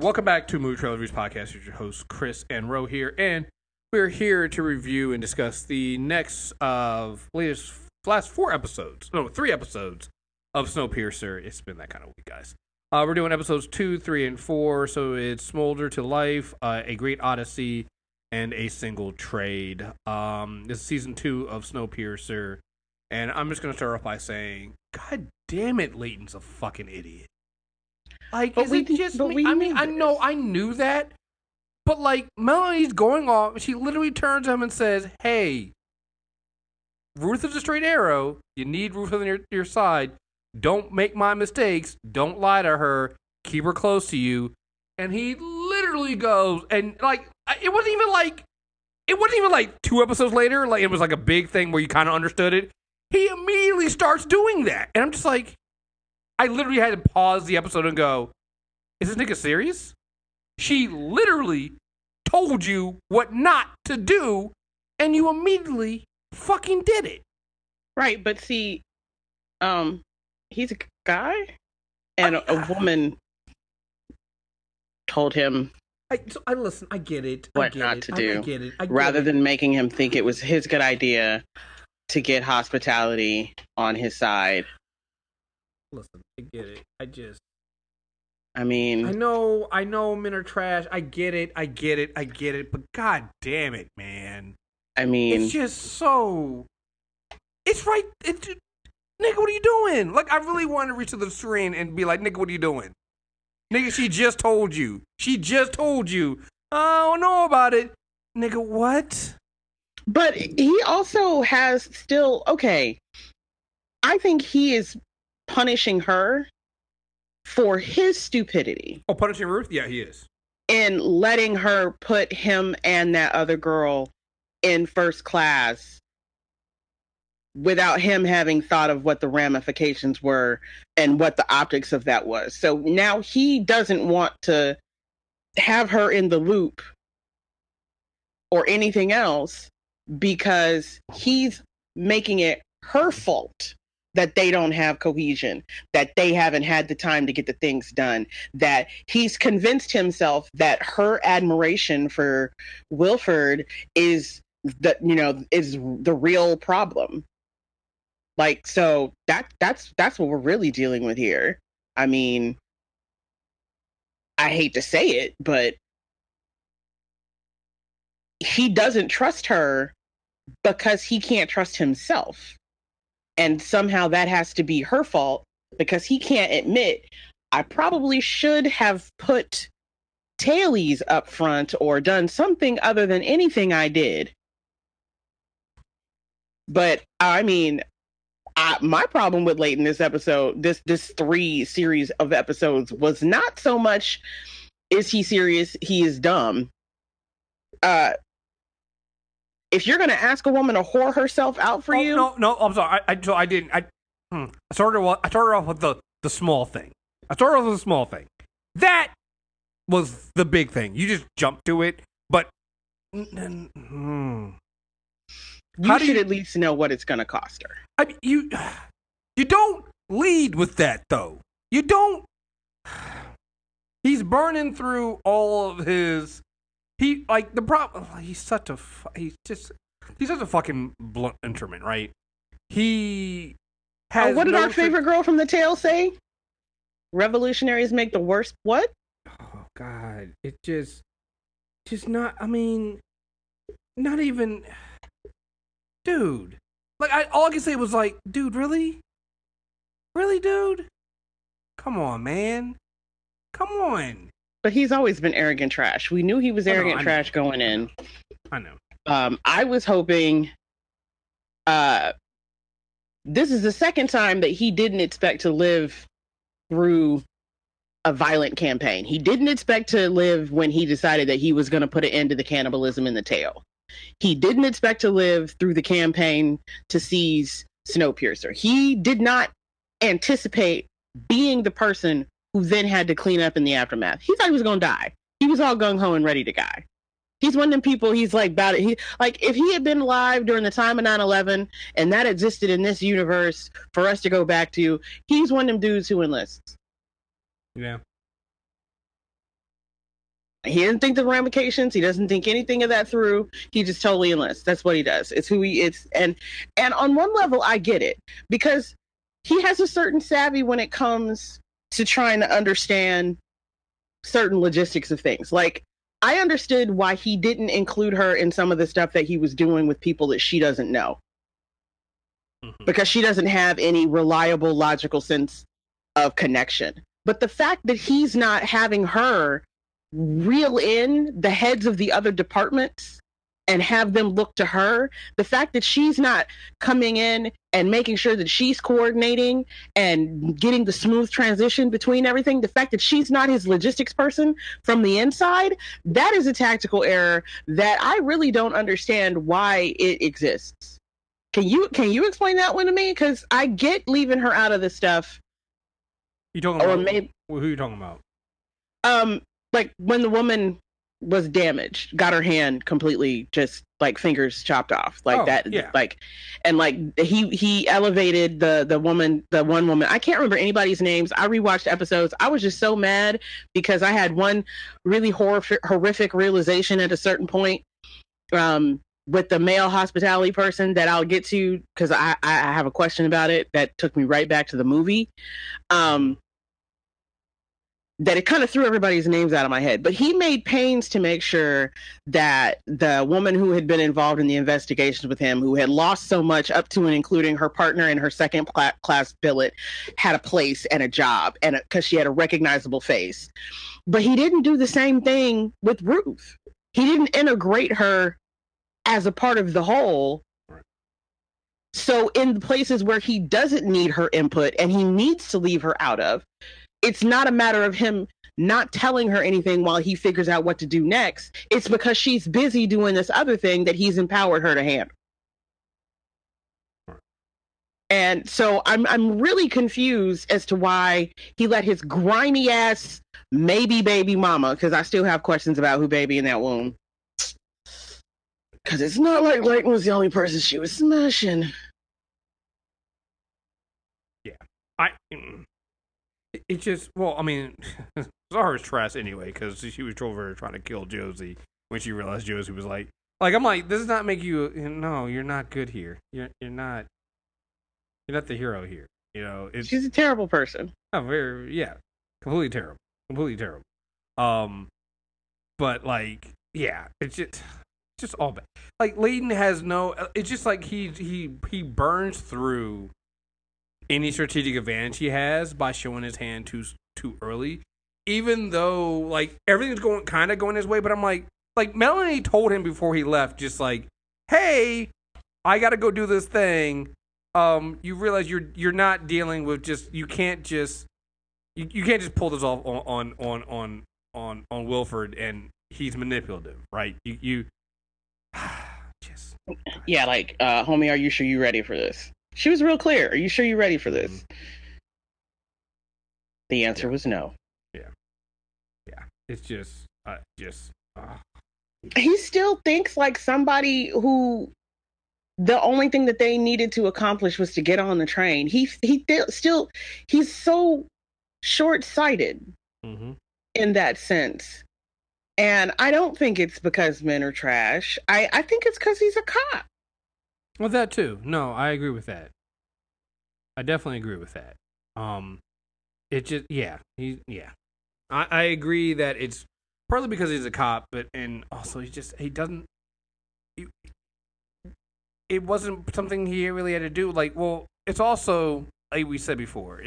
Welcome back to Movie Trailer Reviews Podcast. It's your hosts, Chris and Ro here, and we're here to review and discuss the next of three episodes of Snowpiercer. It's been that kind of week, guys. We're doing episodes 2, 3, and 4, so it's Smolder to Life, A Great Odyssey, and A Single Trade. This is season 2 of Snowpiercer, and I'm just going to start off by saying, God damn it, Leighton's a fucking idiot. Like, but is it just me? I mean, I know I knew that, but like, Melanie's going off. She literally turns to him and says, "Hey, Ruth is a straight arrow. You need Ruth on your side. Don't make my mistakes. Don't lie to her. Keep her close to you." And he literally goes, and like, it wasn't even like 2 episodes later. Like, it was like a big thing where you kind of understood it. He immediately starts doing that, and I'm just like, I literally had to pause the episode and go, is this nigga serious? She literally told you what not to do, and you immediately fucking did it. Right, but see, he's a guy, and a woman told him. I get it, rather than making him think it was his good idea to get hospitality on his side. Listen, I get it. I know men are trash. I get it. But God damn it, man. I mean, it's just so. It's right. Nigga, what are you doing? Like, I really want to reach to the screen and be like, nigga, what are you doing? Nigga, she just told you. I don't know about it. Nigga, what? But he also has still. Okay. I think he is punishing her for his stupidity. Oh, punishing Ruth? Yeah, he is. And letting her put him and that other girl in first class without him having thought of what the ramifications were and what the optics of that was. So now he doesn't want to have her in the loop or anything else because he's making it her fault that they don't have cohesion, that they haven't had the time to get the things done, that he's convinced himself that her admiration for Wilford is the real problem. Like, so that's what we're really dealing with here. I mean, I hate to say it, but he doesn't trust her because he can't trust himself. And somehow that has to be her fault because he can't admit, I probably should have put tailies up front or done something other than anything I did. But I mean, my problem with Leighton this episode, this 3 series of episodes was not so much, is he serious? He is dumb. If you're going to ask a woman to whore herself out for you... No, I'm sorry. I didn't. I started off with the small thing. That was the big thing. You just jumped to it, but... You should at least know what it's going to cost her. I mean, you don't lead with that, though. You don't... He's burning through all of his... He, like, the problem... He's such a fucking blunt instrument, right? He has... what did our favorite girl from the tale say? Revolutionaries make the worst what? Oh, God. It just... Just not... I mean... Not even... Dude. Like, all I can say was like, dude, really? Really, dude? Come on, man. Come on. But he's always been arrogant trash. We knew he was arrogant trash going in. I know. I was hoping this is the second time that he didn't expect to live through a violent campaign. He didn't expect to live when he decided that he was going to put an end to the cannibalism in the tale. He didn't expect to live through the campaign to seize Snowpiercer. He did not anticipate being the person who then had to clean up in the aftermath. He thought he was going to die. He was all gung-ho and ready to die. He's one of them people, he's like, about it. Like, if he had been alive during the time of 9/11 and that existed in this universe for us to go back to, he's one of them dudes who enlists. Yeah. He didn't think the ramifications. He doesn't think anything of that through. He just totally enlists. That's what he does. It's who he is. And on one level, I get it, because he has a certain savvy when it comes to trying to understand certain logistics of things. Like, I understood why he didn't include her in some of the stuff that he was doing with people that she doesn't know. Mm-hmm. Because she doesn't have any reliable, logical sense of connection. But the fact that he's not having her reel in the heads of the other departments and have them look to her, the fact that she's not coming in and making sure that she's coordinating and getting the smooth transition between everything, the fact that she's not his logistics person from the inside, that is a tactical error that I really don't understand why it exists. Can you explain that one to me? Because I get leaving her out of this stuff. You talking about? Or maybe, who are you talking about? Like when the woman was damaged, got her hand completely just like fingers chopped off, like that. Yeah. Like, and like he elevated the one woman. I can't remember anybody's names. I rewatched episodes. I was just so mad because I had one really horrific realization at a certain point. With the male hospitality person that I'll get to, because I have a question about it that took me right back to the movie, that it kind of threw everybody's names out of my head. But he made pains to make sure that the woman who had been involved in the investigations with him, who had lost so much up to and including her partner and her second-class billet, had a place and a job, and because she had a recognizable face. But he didn't do the same thing with Ruth. He didn't integrate her as a part of the whole. So in the places where he doesn't need her input and he needs to leave her out of, it's not a matter of him not telling her anything while he figures out what to do next. It's because she's busy doing this other thing that he's empowered her to handle. And so I'm really confused as to why he let his grimy ass maybe baby mama, because I still have questions about who baby in that womb. Because it's not like Leighton was the only person she was smashing. Yeah. It's just, well, I mean, Zara's trash anyway, because she was over trying to kill Josie when she realized Josie was like, I'm like, this does not make you, no, you're not good here. You're not the hero here. You know, she's a terrible person. Oh, very, yeah. Completely terrible. But like, yeah, it's just all bad. Like Leighton has no, it's just like he burns through any strategic advantage he has by showing his hand too early, even though like everything's going his way. But I'm like Melanie told him before he left, just like, hey, I gotta go do this thing. You realize you're not dealing with just, you can't just pull this off on Wilford, and he's manipulative, right? You just, yeah, like, homie, are you sure you ready for this? She was real clear. Are you sure you're ready for this? Mm-hmm. The answer was no. Yeah. It's just, He still thinks like somebody who the only thing that they needed to accomplish was to get on the train. He's so short-sighted in that sense. And I don't think it's because men are trash. I think it's because he's a cop. Well, that too. No, I agree with that. I definitely agree with that. It just, yeah. I agree that it's partly because he's a cop, and also it wasn't something he really had to do. Like, well, it's also, like we said before,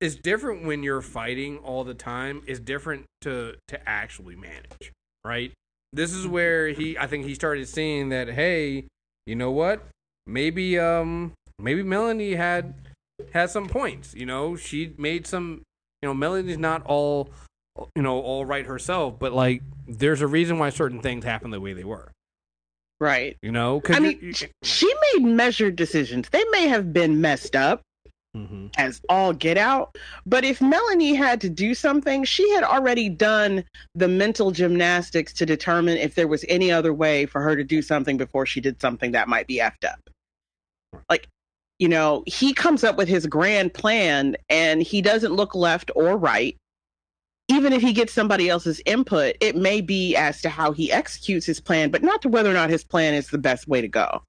it's different when you're fighting all the time. It's different to actually manage, right? This is where I think he started seeing that, hey, you know what? Maybe Melanie had some points. You know, she made some. You know, Melanie's not all, you know, all right herself, but like, there's a reason why certain things happen the way they were. Right. You know, I mean, she made measured decisions. They may have been messed up. Mm-hmm. As all get out. But if Melanie had to do something, she had already done the mental gymnastics to determine if there was any other way for her to do something before she did something that might be effed up. Like, you know, he comes up with his grand plan and he doesn't look left or right. even if he gets somebody else's input, it may be as to how he executes his plan, but not to whether or not his plan is the best way to go.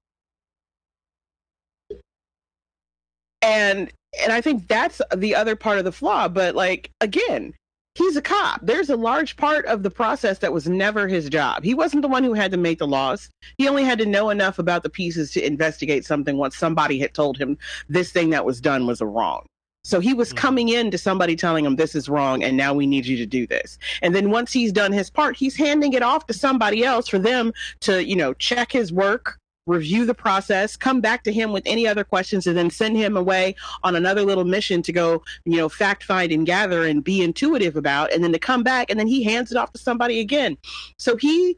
And I think that's the other part of the flaw. But, like, again, he's a cop. There's a large part of the process that was never his job. He wasn't the one who had to make the laws. He only had to know enough about the pieces to investigate something once somebody had told him this thing that was done was wrong. So he was coming in to somebody telling him this is wrong and now we need you to do this. And then once he's done his part, he's handing it off to somebody else for them to, you know, check his work, review the process, come back to him with any other questions, and then send him away on another little mission to go, you know, fact find and gather and be intuitive about, and then to come back and then he hands it off to somebody again. So he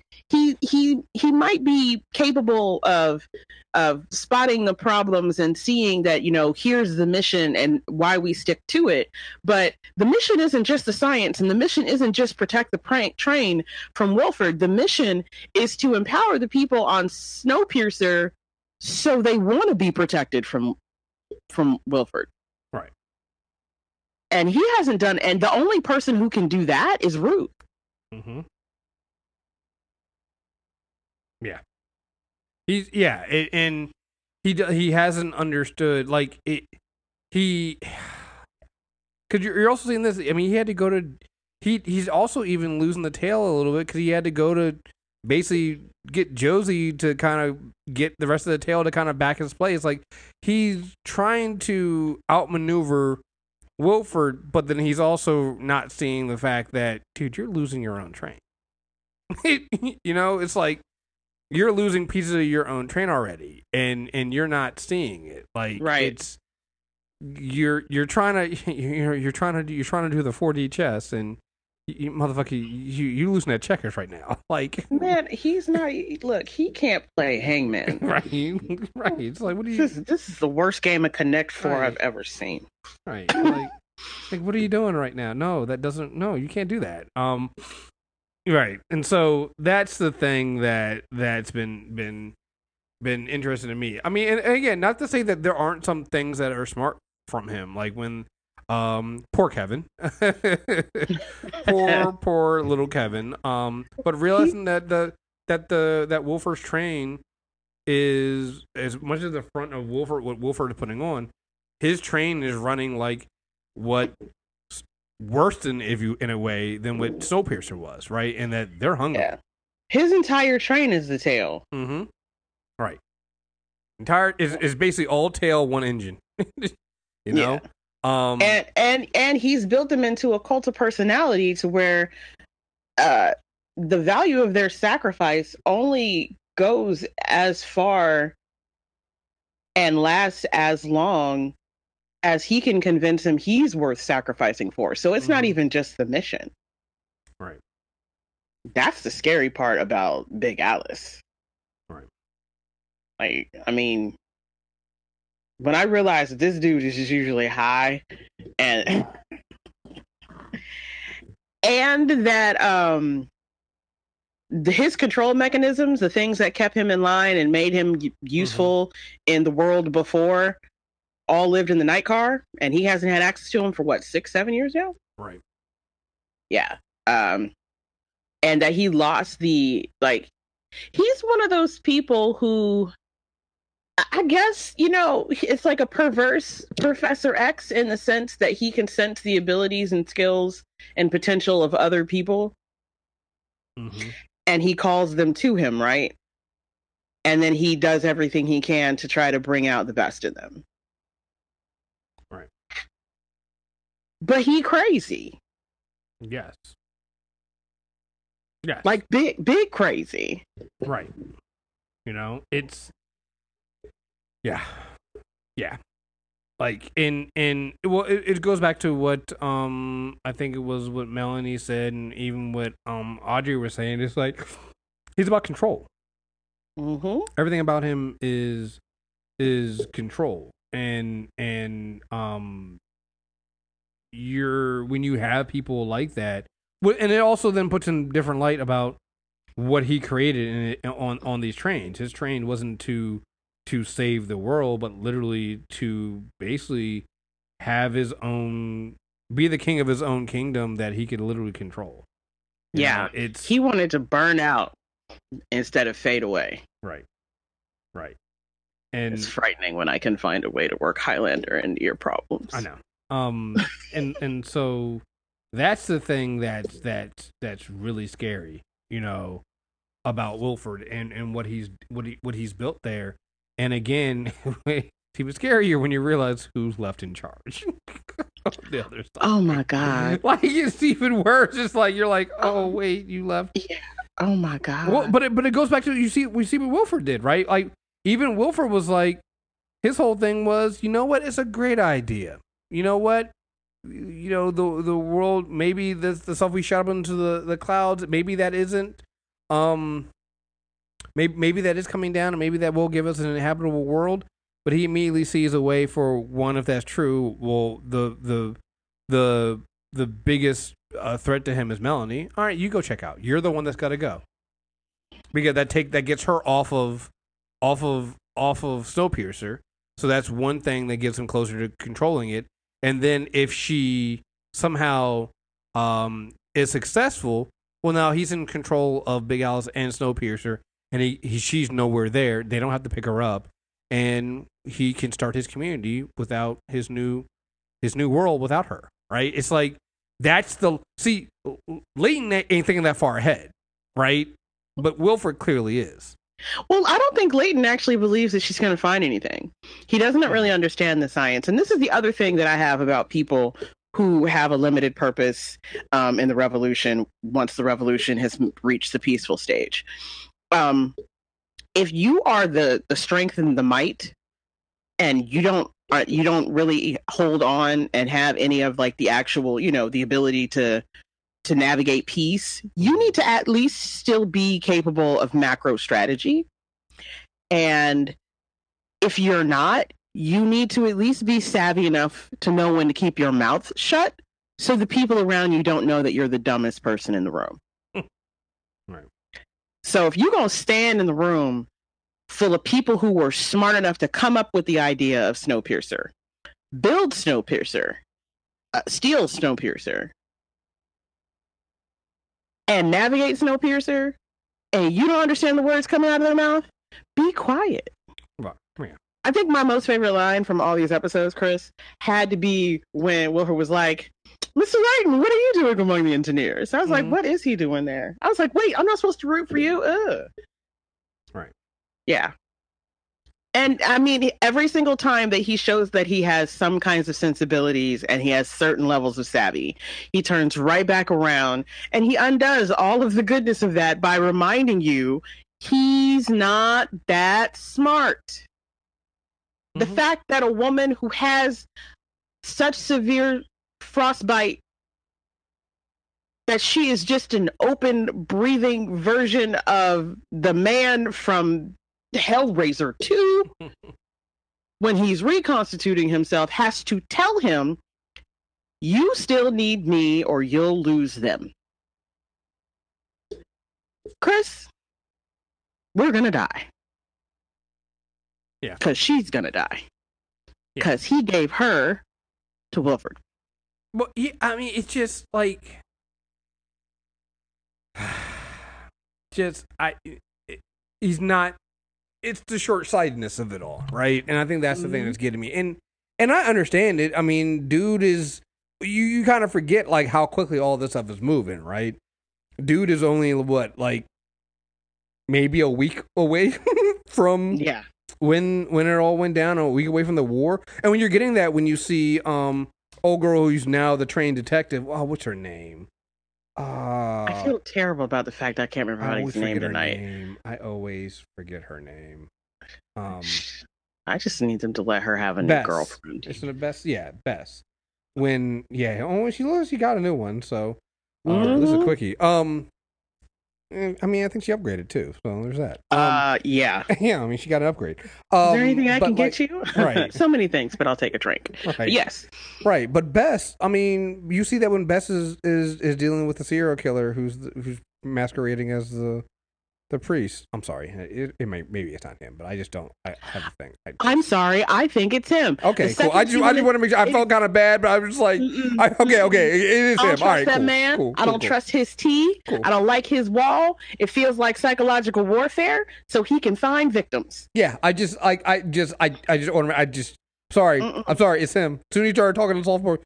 might be capable of spotting the problems and seeing that, you know, here's the mission and why we stick to it. But the mission isn't just the science, and the mission isn't just protect the prank train from Wilford. The mission is to empower the people on Snowpiercer so they want to be protected from Wilford. Right. And he hasn't done, and the only person who can do that is Ruth. Mm-hmm. Yeah. He hasn't understood, like, it. Because you're also seeing this. I mean, he had to go to, he's also even losing the tail a little bit because he had to go to basically get Josie to kind of get the rest of the tail to kind of back his place. Like, he's trying to outmaneuver Wilford, but then he's also not seeing the fact that, dude, you're losing your own train. You know, it's like, you're losing pieces of your own train already, and you're not seeing it. Like, right. It's you're trying to do the 4D chess, and you motherfucker, you losing at checkers right now. Like, man, he's not. Look, he can't play hangman. Right. It's like, what are you? This is the worst game of Connect 4 I've ever seen. Right. Like, what are you doing right now? No, that doesn't. No, you can't do that. Right, and so that's the thing that's been interesting to me. I mean, and again, not to say that there aren't some things that are smart from him, like when poor Kevin, poor little Kevin. But realizing that Wilford's train is as much as the front of Wilford, what Wilford is putting on, his train is running like what. Worse than if you in a way than what Snowpiercer was, right? And that they're hungry. Yeah. His entire train is the tail. Mm-hmm. Right. Entire is basically all tail, one engine. You know? Yeah. And he's built them into a cult of personality to where the value of their sacrifice only goes as far and lasts as long as he can convince him he's worth sacrificing for. So it's not even just the mission. Right. That's the scary part about Big Alice. Right. Like, I mean, when I realized that this dude is just usually high and that his control mechanisms, the things that kept him in line and made him useful in the world before, all lived in the night car, and he hasn't had access to him for what, 6-7 years now? Right. Yeah. And that he lost the, like, he's one of those people who, I guess, you know, it's like a perverse Professor X in the sense that he can sense the abilities and skills and potential of other people. Mm-hmm. And he calls them to him, right? And then he does everything he can to try to bring out the best in them. But he crazy. Yes. Yes. Like big crazy. Right. You know, it's Yeah. Like in well it goes back to what I think it was what Melanie said and even what Audrey was saying. It's like he's about control. Mm-hmm. Everything about him is control. And when you have people like that, and it also then puts in different light about what he created on these trains. His train wasn't to save the world, but literally to basically have his own be the king of his own kingdom that he could literally control. You know, he wanted to burn out instead of fade away. Right. And it's frightening when I can find a way to work Highlander into your problems. I know. And so that's the thing that's really scary, you know, about Wilford and what he's built there. And again, it's even scarier when you realize who's left in charge. The other side. Oh my god! Like it's even worse. It's like you're like, oh wait, you left. Yeah. Oh my god. Well, but it goes back to we see what Wilford did, right? Like even Wilford was like, his whole thing was, you know what? It's a great idea. You know what? You know the world. Maybe the stuff we shot up into the clouds. Maybe that isn't. Maybe that is coming down, and maybe that will give us an inhabitable world. But he immediately sees a way for one, if that's true. Well, the biggest threat to him is Melanie. All right, you go check out. You're the one that's got to go because that gets her off of Snowpiercer. So that's one thing that gets him closer to controlling it. And then if she somehow is successful, well, now he's in control of Big Alice and Snowpiercer, and she's nowhere there. They don't have to pick her up, and he can start his community without his new world without her. Right? It's like Leighton ain't thinking that far ahead, right? But Wilford clearly is. Well, I don't think Leighton actually believes that she's going to find anything. He doesn't really understand the science. And this is the other thing that I have about people who have a limited purpose in the revolution once the revolution has reached the peaceful stage. If you are the strength and the might and you don't really hold on and have any of like the actual, you know, the ability to navigate peace, you need to at least still be capable of macro strategy. And if you're not, you need to at least be savvy enough to know when to keep your mouth shut so the people around you don't know that you're the dumbest person in the room. Right. So if you're going to stand in the room full of people who were smart enough to come up with the idea of Snowpiercer, build Snowpiercer, steal Snowpiercer, and navigate Snowpiercer, and you don't understand the words coming out of their mouth, be quiet. Well, yeah. I think my most favorite line from all these episodes, Chris, had to be when Wilford was like, Mr. Leighton, what are you doing among the engineers? I was like, what is he doing there? I was like, wait, I'm not supposed to root for you? Ugh. Right. Yeah. And I mean, every single time that he shows that he has some kinds of sensibilities and he has certain levels of savvy, he turns right back around and he undoes all of the goodness of that by reminding you he's not that smart. Mm-hmm. The fact that a woman who has such severe frostbite that she is just an open, breathing version of the man from Hellraiser 2, when he's reconstituting himself, has to tell him, you still need me or you'll lose them. Chris, we're going to die. Yeah. Because she's going to die. Because he gave her to Wilford. Well, yeah, I mean, it's just like... He's not... It's the short-sightedness of it all, right? And I think that's the thing that's getting me. And I understand it. I mean, dude is... You kind of forget, like, how quickly all this stuff is moving, right? Dude is only, what, like, maybe a week away from... Yeah. When it all went down, a week away from the war. And when you're getting that, when you see old girl who's now the trained detective. Oh, what's her name? I feel terrible about the fact I can't remember anybody's name tonight. I always forget her name. I just need them to let her have a new girlfriend. Isn't it Bess? Yeah, Bess. When she looks, she got a new one. So this is a quickie. I mean, I think she upgraded too. So there's that. Yeah. Yeah, I mean, she got an upgrade. Is there anything I can get you? Right. So many things, but I'll take a drink. Right. Yes. Right, but Bess, I mean, you see that when Bess is dealing with the serial killer who's masquerading as the The priest. I'm sorry. Maybe it's not him, but I just don't. I have a thing. I'm sorry. I think it's him. Okay, cool. I just want to make sure. I felt kind of bad, but I was just like, okay. It is him. I don't trust that man. I don't trust his tea. Cool. I don't like his wall. It feels like psychological warfare. So he can find victims. Yeah. Sorry. Mm-mm. I'm sorry. It's him. Soon he started talking to the sophomore.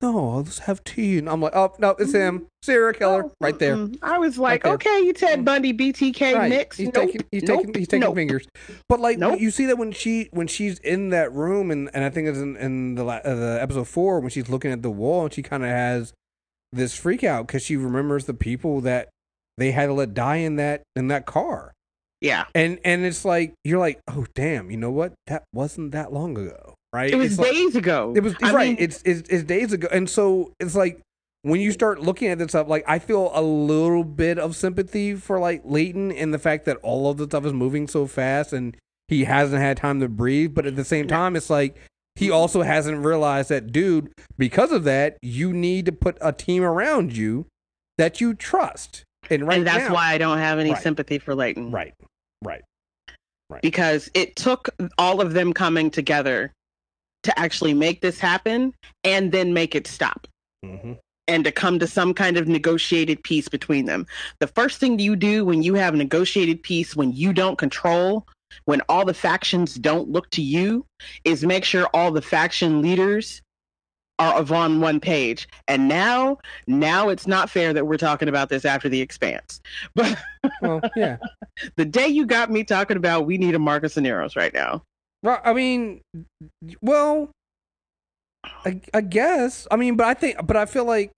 No, I'll just have tea. And I'm like, oh, no, it's him. Sara Keeler, right there. I was like, okay, you Ted Bundy, BTK right. mix. He's taking fingers. But, like, you see that when she's in that room, and I think it's in the episode 4, when she's looking at the wall, and she kind of has this freak out because she remembers the people that they had to let die in that car. Yeah. And it's like, you're like, oh, damn, you know what? That wasn't that long ago. Right? It was days ago. It was right. Mean, it's days ago, and so it's like when you start looking at this stuff, like I feel a little bit of sympathy for like Leighton and the fact that all of the stuff is moving so fast and he hasn't had time to breathe. But at the same time, it's like he also hasn't realized that, dude. Because of that, you need to put a team around you that you trust. And that's why I don't have any sympathy for Leighton. Right. Because it took all of them coming together to actually make this happen and then make it stop and to come to some kind of negotiated peace between them. The first thing you do when you have negotiated peace, when you don't control, when all the factions don't look to you, is make sure all the faction leaders are on one page. And now it's not fair that we're talking about this after The Expanse. But well, yeah. The day you got me talking about we need a Marcos Inaros right now. I mean, well, I guess. I mean, I feel like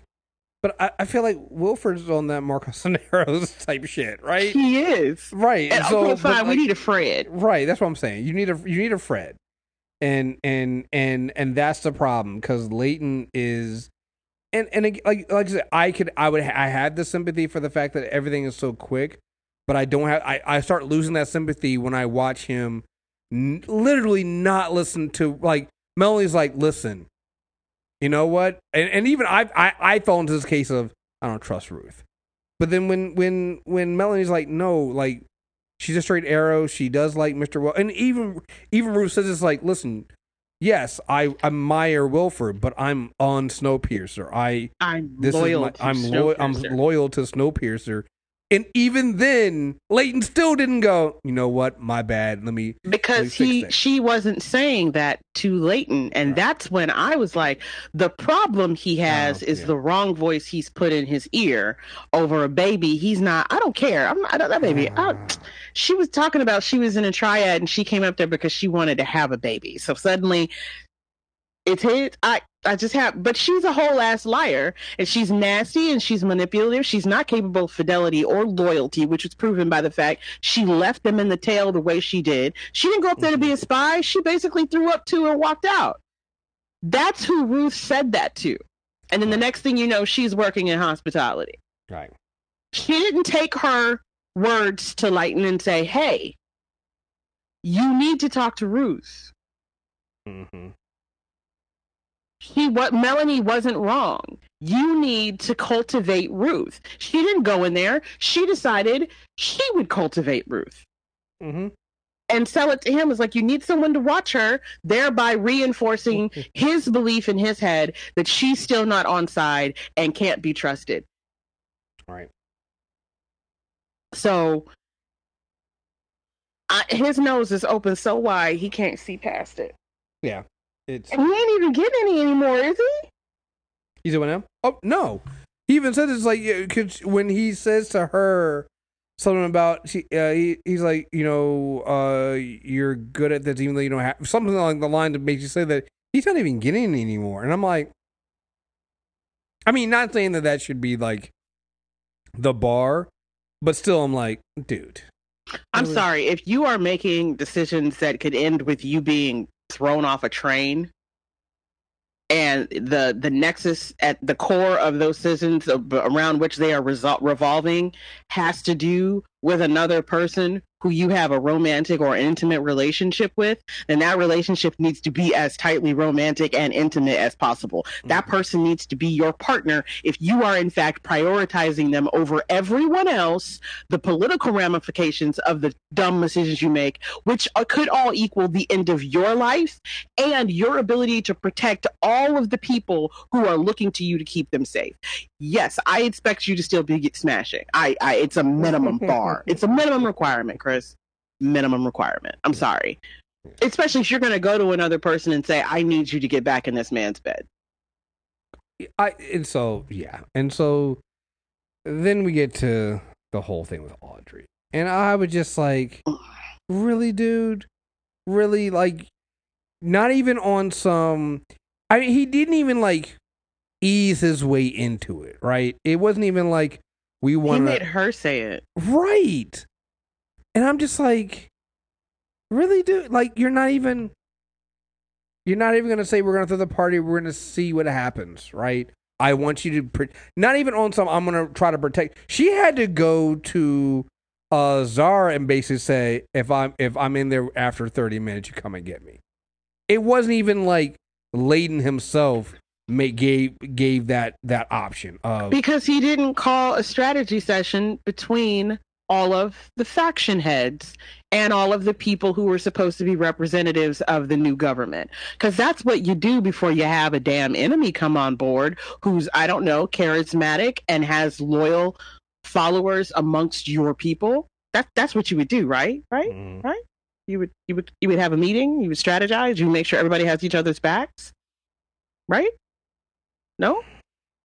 Wilford's on that Marcos Inaros type shit, right? He is, right. And so okay, fine, we need a Fred, right? That's what I'm saying. You need a Fred, and that's the problem because Leighton is, and like I said, I had the sympathy for the fact that everything is so quick, but I don't have. I start losing that sympathy when I watch him. Literally not listen to, like, Melanie's like, listen, you know what? And even I fell into this case of I don't trust Ruth. But then when Melanie's like, no, like she's a straight arrow, she does like Mr. Well, and even Ruth says it's like, listen, yes, I admire Wilford, but I'm on Snowpiercer. I'm loyal to Snowpiercer. And even then, Leighton still didn't go, you know what? My bad. She wasn't saying that to Leighton. And that's when I was like, the problem he has is the wrong voice he's put in his ear over a baby. He's not, I don't care. That baby. She was talking about she was in a triad and she came up there because she wanted to have a baby. So suddenly it's his. But she's a whole ass liar and she's nasty and she's manipulative. She's not capable of fidelity or loyalty, which is proven by the fact she left them in the tail the way she did. She didn't go up there to be a spy. She basically threw up to and walked out. That's who Ruth said that to. And then the next thing you know, she's working in hospitality. Right. She didn't take her words to Leighton and say, hey, you need to talk to Ruth. Mm-hmm. Melanie wasn't wrong. You need to cultivate Ruth. She didn't go in there. She decided she would cultivate Ruth and sell it to him. It's like you need someone to watch her, thereby reinforcing his belief in his head that she's still not on side and can't be trusted. Right. So his nose is open so wide he can't see past it. Yeah. And he ain't even getting any anymore, is he? He's doing him? Oh, no. He even says it's like, when he says to her something about, he's like, you know, you're good at this, even though you don't have, something along the line that makes you say that he's not even getting any anymore. And I'm like, I mean, not saying that should be like the bar, but still I'm like, dude. I'm sorry. If you are making decisions that could end with you being thrown off a train, and the nexus at the core of those decisions around which they are revolving has to do with another person who you have a romantic or intimate relationship with, then that relationship needs to be as tightly romantic and intimate as possible. Mm-hmm. That person needs to be your partner. If you are, in fact, prioritizing them over everyone else, the political ramifications of the dumb decisions you make, which could all equal the end of your life and your ability to protect all of the people who are looking to you to keep them safe. Yes, I expect you to still be smashing. It's a minimum bar. It's a minimum requirement, Chris. Minimum requirement. I'm sorry. Especially if you're going to go to another person and say, I need you to get back in this man's bed. And so then we get to the whole thing with Audrey. And I was just like, really, dude? Really? Like, not even on some... I mean, he didn't even, like, ease his way into it, right? It wasn't even like, we want to... He made her say it. Right! And I'm just like, really, dude? Like, you're not even going to say, we're going to throw the party, we're going to see what happens, right? I want you to... Not even on some, I'm going to try to protect... She had to go to Zara and basically say, if I'm in there after 30 minutes, you come and get me. It wasn't even like Leighton himself gave that option of, because he didn't call a strategy session between all of the faction heads and all of the people who were supposed to be representatives of the new government. Because that's what you do before you have a damn enemy come on board who's, I don't know, charismatic and has loyal followers amongst your people. That's what you would do, right? Right? Mm. Right? You would have a meeting, you would strategize, you would make sure everybody has each other's backs. Right? No?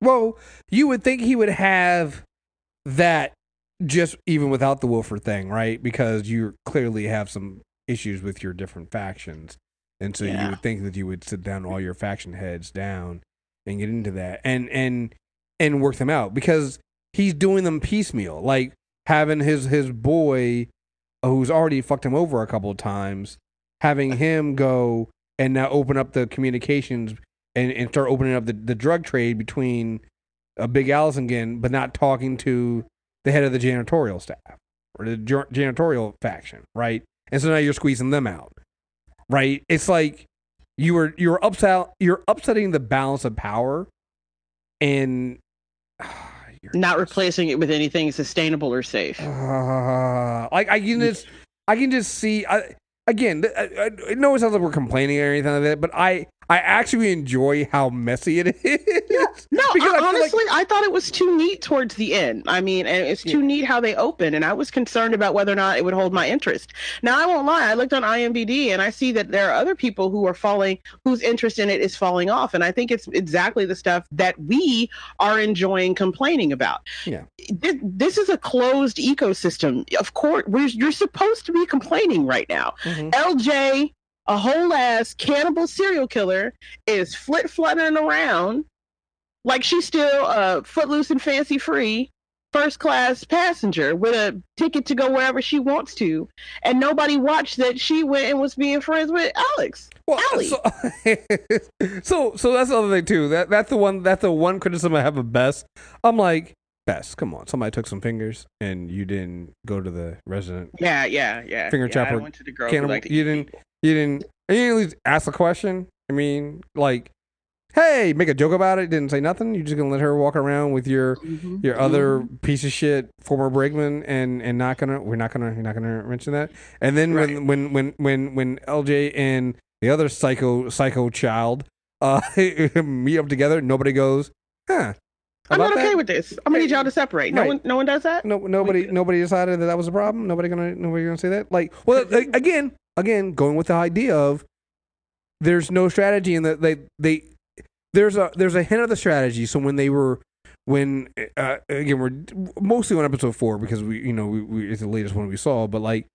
Well, you would think he would have that just even without the Wilford thing, right? Because you clearly have some issues with your different factions. And so you would think that you would sit down all your faction heads down and get into that and work them out, because he's doing them piecemeal, like having his boy who's already fucked him over a couple of times, having him go and now open up the communications and start opening up the drug trade between Big Alice again, but not talking to the head of the janitorial staff or the janitorial faction, right? And so now you're squeezing them out, right? It's like you're upsetting the balance of power and... Not replacing it with anything sustainable or safe. I can just see. I know it sounds like we're complaining or anything like that, but I actually enjoy how messy it is. Yeah. No, I thought it was too neat towards the end. I mean, and it's too neat how they open, and I was concerned about whether or not it would hold my interest. Now, I won't lie. I looked on IMDb, and I see that there are other people who are whose interest in it is falling off, and I think it's exactly the stuff that we are enjoying complaining about. Yeah. This is a closed ecosystem. Of course, you're supposed to be complaining right now. Mm-hmm. LJ, a whole ass cannibal serial killer, is fluttering around like she's still a footloose and fancy free first class passenger with a ticket to go wherever she wants to, and nobody watched that she went and was being friends with Alex. Well, so that's the other thing too. That's the one criticism I have of Bess. I'm like, Bess, come on! Somebody took some fingers, and you didn't go to the resident. Yeah. Finger chopper. I went to the girl who liked to eat people. You didn't at least ask a question. I mean, like, hey, make a joke about it. Didn't say nothing. You're just going to let her walk around with your other piece of shit former brakeman and you're not going to mention that. And then right. when LJ and the other psycho child meet up together, nobody goes, huh? I'm not okay with this. I'm going to need y'all to separate. Right. No one does that. Nobody decided that was a problem. Nobody going to say that. Like, well, again, going with the idea of there's no strategy, and that there's a hint of the strategy. So when we're mostly on episode 4 because we it's the latest one we saw. But like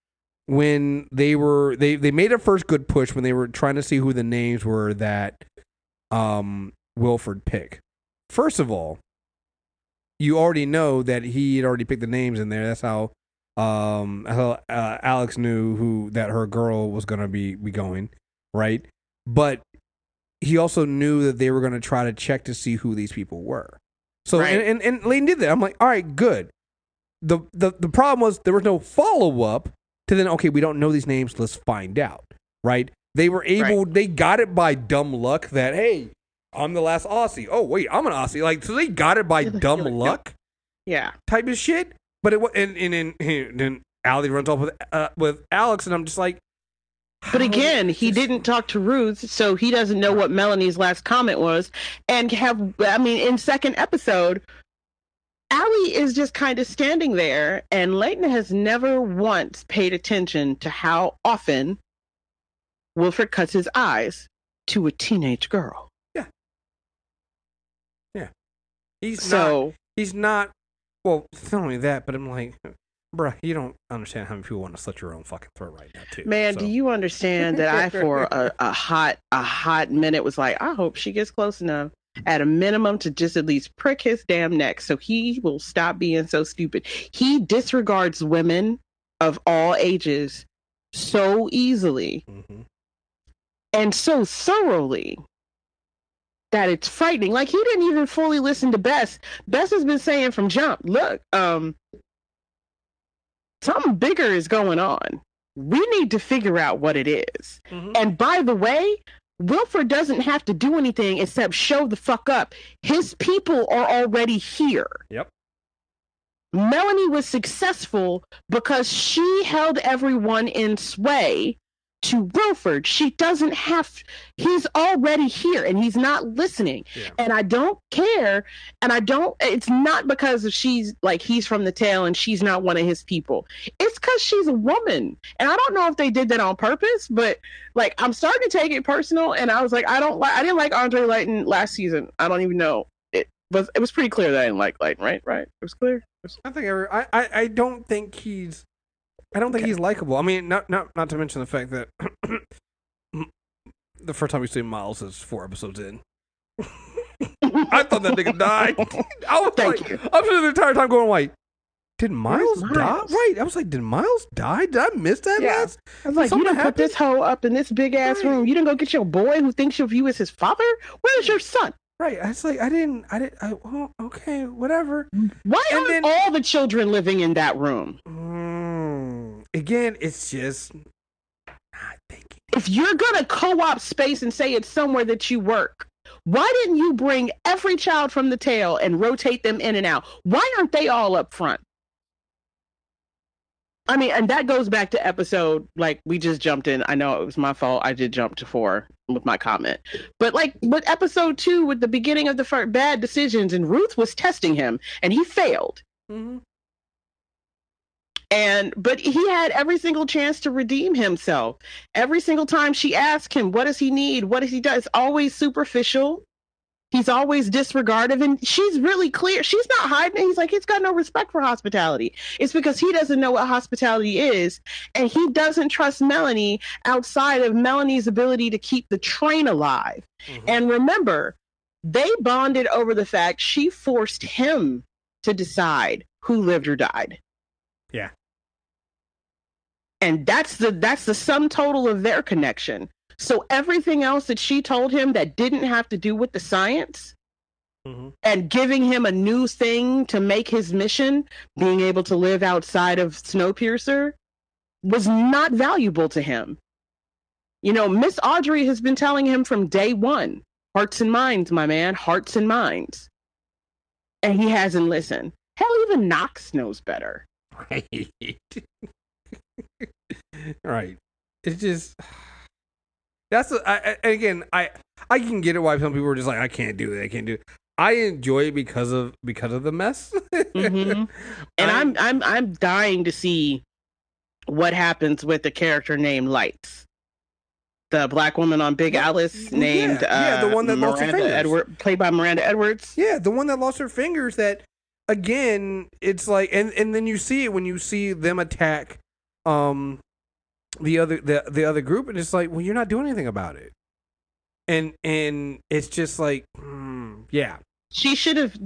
when they made a first good push when they were trying to see who the names were that Wilford picked. First of all, you already know that he had already picked the names in there. That's how Alex knew that her girl was going to be going, right? But he also knew that they were going to try to check to see who these people were. So right. and Leighton did that. I'm like, all right, good. The problem was there was no follow up to then, okay, we don't know these names, let's find out, right? They were able, they got it by dumb luck that, hey, I'm the last Aussie. Oh, wait, I'm an Aussie. Like, so they got it by dumb luck type of shit. But it, and Allie runs off with Alex, and I'm just like, but again, he didn't talk to Ruth, so he doesn't know what Melanie's last comment was. And have, I mean, in second episode, Allie is just kind of standing there, and Leighton has never once paid attention to how often Wilford cuts his eyes to a teenage girl. Yeah. Yeah. He's so, well, it's not only that, but I'm like, bruh, you don't understand how many people want to slit your own fucking throat right now, too. Man, so. Do you understand that I, for a hot minute, was like, I hope she gets close enough, at a minimum, to just at least prick his damn neck so he will stop being so stupid. He disregards women of all ages so easily and so thoroughly that it's frightening. Like, he didn't even fully listen to Bess. Bess has been saying from jump, look, something bigger is going on. We need to figure out what it is. And by the way, Wilford doesn't have to do anything except show the fuck up. His people are already here. Yep. Melanie was successful because she held everyone in sway to Wilford. She doesn't have, he's already here and he's not listening. Yeah. And I don't care. And I don't, it's not because she's like, he's from the tail and she's not one of his people. It's because she's a woman. And I don't know if they did that on purpose, but like, I'm starting to take it personal. And I was like, I didn't like Andre Layton last season. I don't even know. It was pretty clear that I didn't like Layton, right? Right. It was clear. I don't think he's likable. I mean, not to mention the fact that the first time we see Miles is 4 episodes in. I thought that nigga died. I was I was the entire time going like, did Miles die? Right. I was like, did Miles die? Did I miss that last? I was like, you done put this hoe up in this big ass room. You didn't go get your boy who thinks of you as his father? Where's your son? Right. I was like, well, okay, whatever. Why aren't all the children living in that room? Again, it's just not thinking. If you're going to co-op space and say it's somewhere that you work, why didn't you bring every child from the tail and rotate them in and out? Why aren't they all up front? I mean, and that goes back to episode, like, we just jumped in. I know it was my fault. I did jump to 4 with my comment. But, like, with episode 2, with the beginning of the first bad decisions, and Ruth was testing him, and he failed. Mm-hmm. But he had every single chance to redeem himself. Every single time she asked him, what does he need? What does he do? It's always superficial. He's always disregarded. And she's really clear. She's not hiding it. He's like, he's got no respect for hospitality. It's because he doesn't know what hospitality is. And he doesn't trust Melanie outside of Melanie's ability to keep the train alive. Mm-hmm. And remember, they bonded over the fact she forced him to decide who lived or died. Yeah. And that's the sum total of their connection. So everything else that she told him that didn't have to do with the science and giving him a new thing to make his mission, being able to live outside of Snowpiercer, was not valuable to him. You know, Miss Audrey has been telling him from day one, hearts and minds, my man, hearts and minds. And he hasn't listened. Hell, even Knox knows better. Right. Right. It's just I can get it why some people are just like, I can't do it. I can't do it. I enjoy it because of the mess. And I'm dying to see what happens with the character named Lights. The black woman on Big Alice named the one that lost her fingers. Played by Miranda Edwards. Yeah, the one that lost her fingers that again, it's like, and then you see it when you see them attack the other group, and it's like, well, you're not doing anything about it, and it's just like, she should have.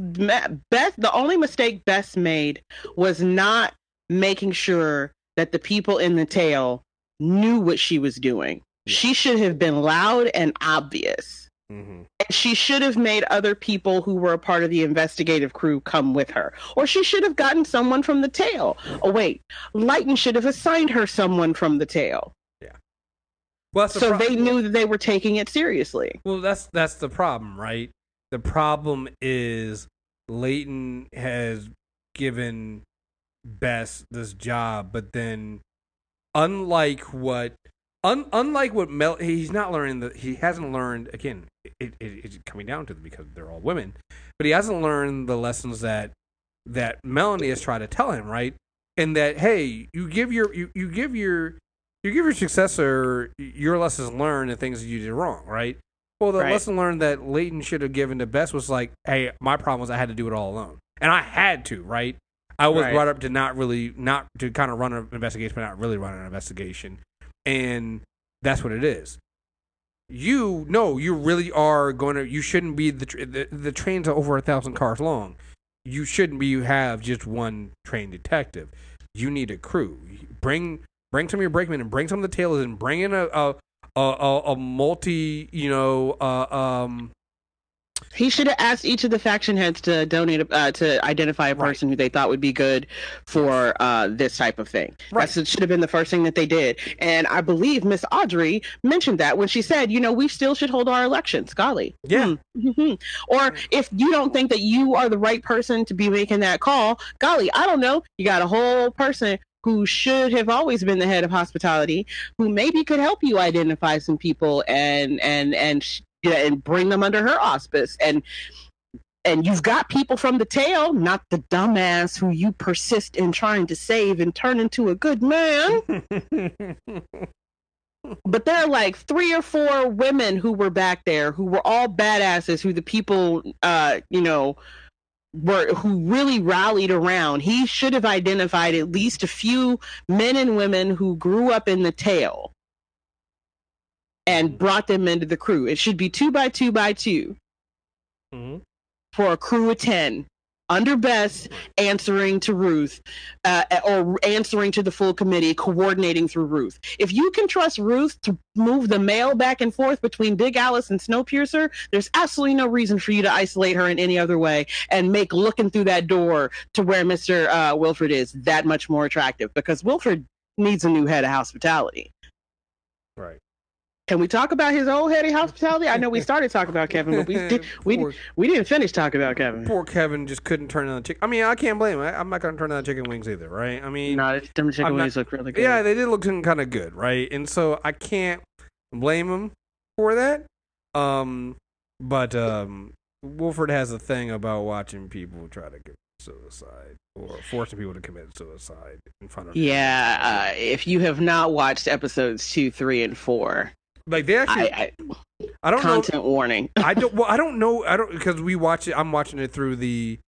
Beth, the only mistake Bess made was not making sure that the people in the tail knew what she was doing. She should have been loud and obvious. Mm-hmm. And she should have made other people who were a part of the investigative crew come with her. Or she should have gotten someone from the tail. Oh, wait. Leighton should have assigned her someone from the tail. Yeah. Well, that's so they knew that they were taking it seriously. Well, that's the problem, right? The problem is Leighton has given Bess this job, but then unlike what he's not learning that he hasn't learned again. It's coming down to them because they're all women, but he hasn't learned the lessons that Melanie has tried to tell him, right? And that hey, you give your successor your lessons learned and things that you did wrong, right? Well, the lesson learned that Leighton should have given to Bess was like, hey, my problem was I had to do it all alone, and I had to, right? I was brought up to not to kind of run an investigation, but not really run an investigation. And that's what it is. You really are going to, you shouldn't be, the trains are over 1,000 cars long. You shouldn't be, you have just one trained detective. You need a crew. Bring some of your brakemen and bring some of the tailors and bring in a multi, He should have asked each of the faction heads to donate to identify a person who they thought would be good for this type of thing. Right. That should have been the first thing that they did. And I believe Miss Audrey mentioned that when she said, we still should hold our elections. Golly. Yeah. Mm-hmm. Or if you don't think that you are the right person to be making that call, golly, I don't know. You got a whole person who should have always been the head of hospitality, who maybe could help you identify some people and bring them under her auspice. And you've got people from the tail, not the dumbass who you persist in trying to save and turn into a good man. But there are like 3 or 4 women who were back there who were all badasses, who the people, who really rallied around. He should have identified at least a few men and women who grew up in the tail and brought them into the crew. It should be 2 by 2 by 2 mm-hmm. for a crew of 10 under Bess, answering to Ruth or answering to the full committee, coordinating through Ruth. If you can trust Ruth to move the mail back and forth between Big Alice and Snowpiercer, there's absolutely no reason for you to isolate her in any other way and make looking through that door to where Mr. Wilford is that much more attractive, because Wilford needs a new head of hospitality. Right. Can we talk about his old head of hospitality? I know we started talking about Kevin, but we didn't finish talking about Kevin. Poor Kevin just couldn't turn down the chicken. I mean, I can't blame him. I'm not going to turn down chicken wings either, right? I mean, them chicken wings look really good. Yeah, they did look kind of good, right? And so I can't blame him for that. But Wilford has a thing about watching people try to get suicide or forcing people to commit suicide in front of them. Yeah, if you have not watched episodes 2, 3, and 4. Like they actually, I don't know. Content warning. I don't know because we watch it. I'm watching it through the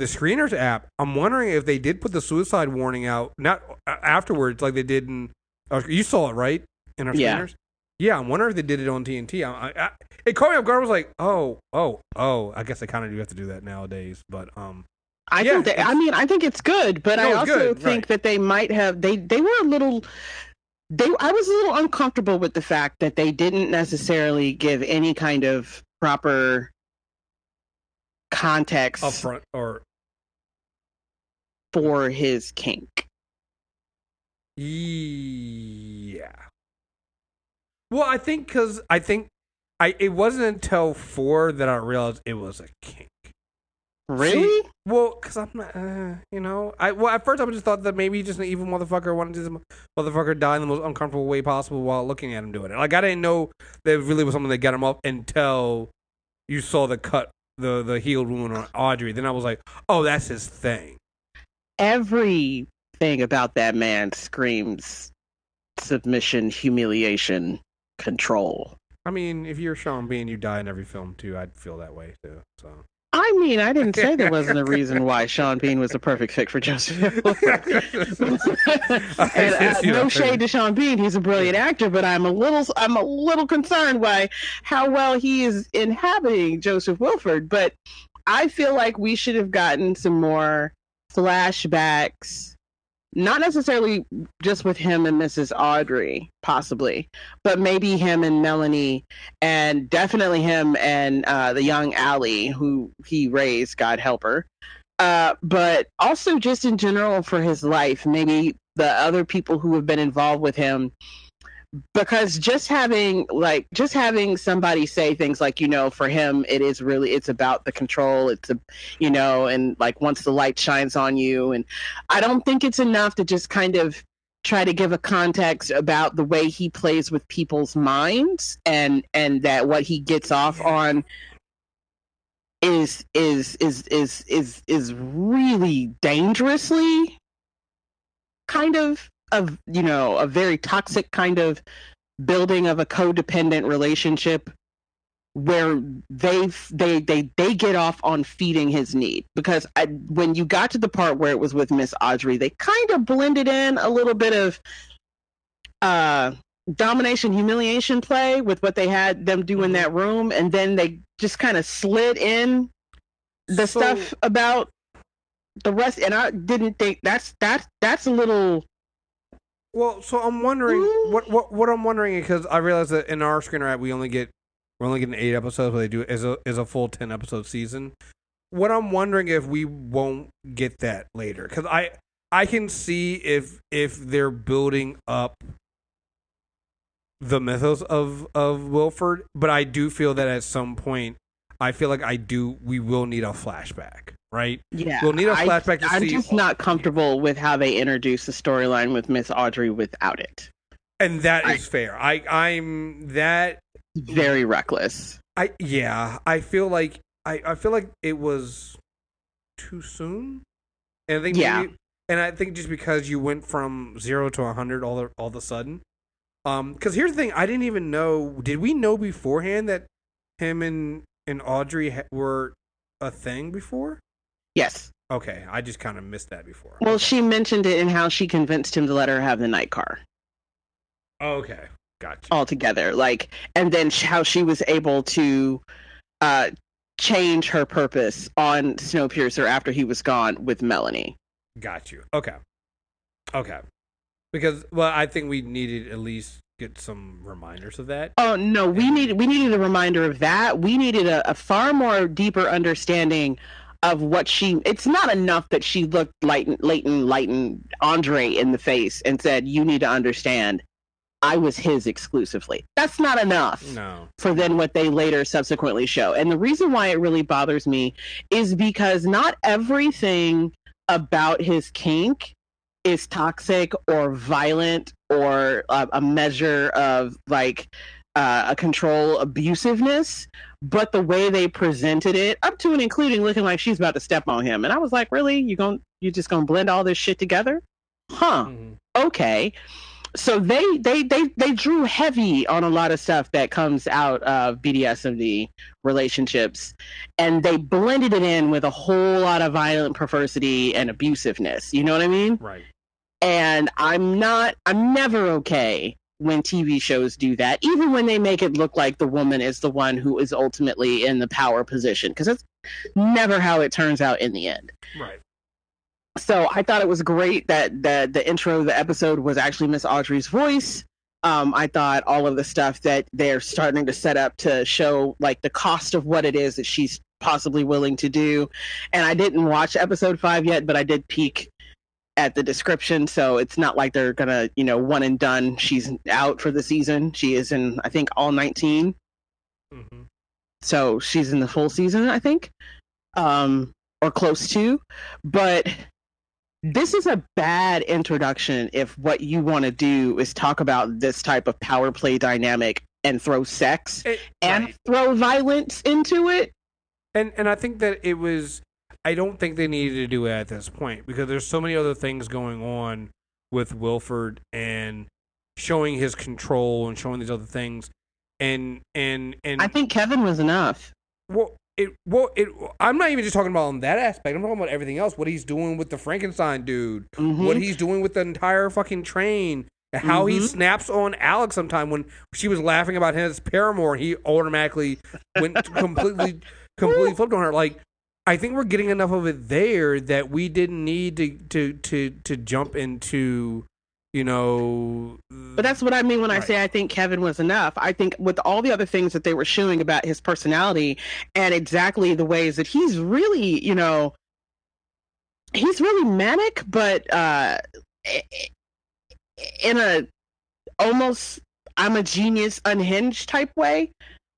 Screeners app. I'm wondering if they did put the suicide warning out not afterwards, like they did in. You saw it right in our Screeners. Yeah, I'm wondering if they did it on TNT. I it caught me off guard. I was like, oh. I guess they kind of do have to do that nowadays, but I think it's good, but I also think that they might have. They were a little. I was a little uncomfortable with the fact that they didn't necessarily give any kind of proper context upfront or for his kink. Yeah. Well, I think it wasn't until 4 that I realized it was a kink. Really? See, well, because I'm not, at first I just thought that maybe just an evil motherfucker wanted this motherfucker die in the most uncomfortable way possible while looking at him doing it. Like, I didn't know that it really was something that got him up until you saw the cut, the healed wound on Audrey. Then I was like, oh, that's his thing. Everything about that man screams submission, humiliation, control. I mean, if you're Sean Bean, you die in every film, too. I'd feel that way, too, so. I mean, I didn't say there wasn't a reason why Sean Bean was the perfect fit for Joseph Wilford. No shade to Sean Bean; he's a brilliant actor. But I'm a little concerned by how well he is inhabiting Joseph Wilford. But I feel like we should have gotten some more flashbacks Not necessarily just with him and Mrs. Audrey, possibly, but maybe him and Melanie, and definitely him and the young Allie, who he raised, God help her. But also just in general for his life, maybe the other people who have been involved with him. Because just having somebody say things like, you know, for him, it is really, it's about the control. It's, you know, and like once the light shines on you. And I don't think it's enough to just kind of try to give a context about the way he plays with people's minds and that what he gets off on is really dangerously kind of. Of, you know, a very toxic kind of building of a codependent relationship where they get off on feeding his need. Because when you got to the part where it was with Miss Audrey, they kind of blended in a little bit of domination, humiliation play with what they had them do in that room, and then they just kind of slid in the stuff about the rest. And I didn't think that's a little. Well, so I'm wondering what I'm wondering, because I realize that in our Screen Rant we're only getting 8 episodes, but they do is a full 10 episode season. What I'm wondering if we won't get that later, because I can see if they're building up the mythos of Wilford, but I do feel that at some point we will need a flashback. Right? Yeah. We'll need a flashback to see. I'm just not comfortable with how they introduce the storyline with Miss Audrey without it. And that is fair. I'm that very reckless. I feel like it was too soon. And I think just because you went from 0 to 100 all of a sudden. Because here's the thing, I didn't even know. Did we know beforehand that him and Audrey were a thing before? Yes. Okay, I just kind of missed that before. Well, she mentioned it in how she convinced him to let her have the night car. Okay, gotcha. Altogether, and then how she was able to change her purpose on Snowpiercer after he was gone with Melanie. Got you. Okay. Because, I think we needed at least get some reminders of that. Oh no, we needed a reminder of that. We needed a far more deeper understanding of what she... It's not enough that she looked Leighton Andre in the face and said, you need to understand, I was his exclusively. That's not enough for then what they later subsequently show. And the reason why it really bothers me is because not everything about his kink is toxic or violent or a measure of, a control abusiveness, but the way they presented it, up to and including looking like she's about to step on him, and I was like, really? You're just gonna blend all this shit together? Huh? Mm-hmm. Okay. So they drew heavy on a lot of stuff that comes out of BDSM relationships, and they blended it in with a whole lot of violent perversity and abusiveness. You know what I mean? Right. And I'm never okay when TV shows do that, even when they make it look like the woman is the one who is ultimately in the power position, because that's never how it turns out in the end. Right. So I thought it was great that the intro of the episode was actually Miss Audrey's voice. I thought all of the stuff that they're starting to set up to show, the cost of what it is that she's possibly willing to do. And I didn't watch episode 5 yet, but I did peek at the description, so it's not like they're gonna, one and done, she's out for the season. She is in, I think, all 19. Mm-hmm. So she's in the full season, I think, or close to. But this is a bad introduction if what you want to do is talk about this type of power play dynamic and throw sex and throw violence into it. And I think that it was... I don't think they needed to do it at this point, because there's so many other things going on with Wilford and showing his control and showing these other things. And I think Kevin was enough. Well, I'm not even just talking about on that aspect. I'm talking about everything else. What he's doing with the Frankenstein dude, mm-hmm. What he's doing with the entire fucking train, how mm-hmm. he snaps on Alex sometime when she was laughing about him as paramour. He automatically went completely flipped on her. I think we're getting enough of it there that we didn't need to jump into, you know. But that's what I mean when I say I think Kevin was enough. I think with all the other things that they were showing about his personality and exactly the ways that he's really, you know, he's really manic, but in a almost I'm a genius unhinged type way.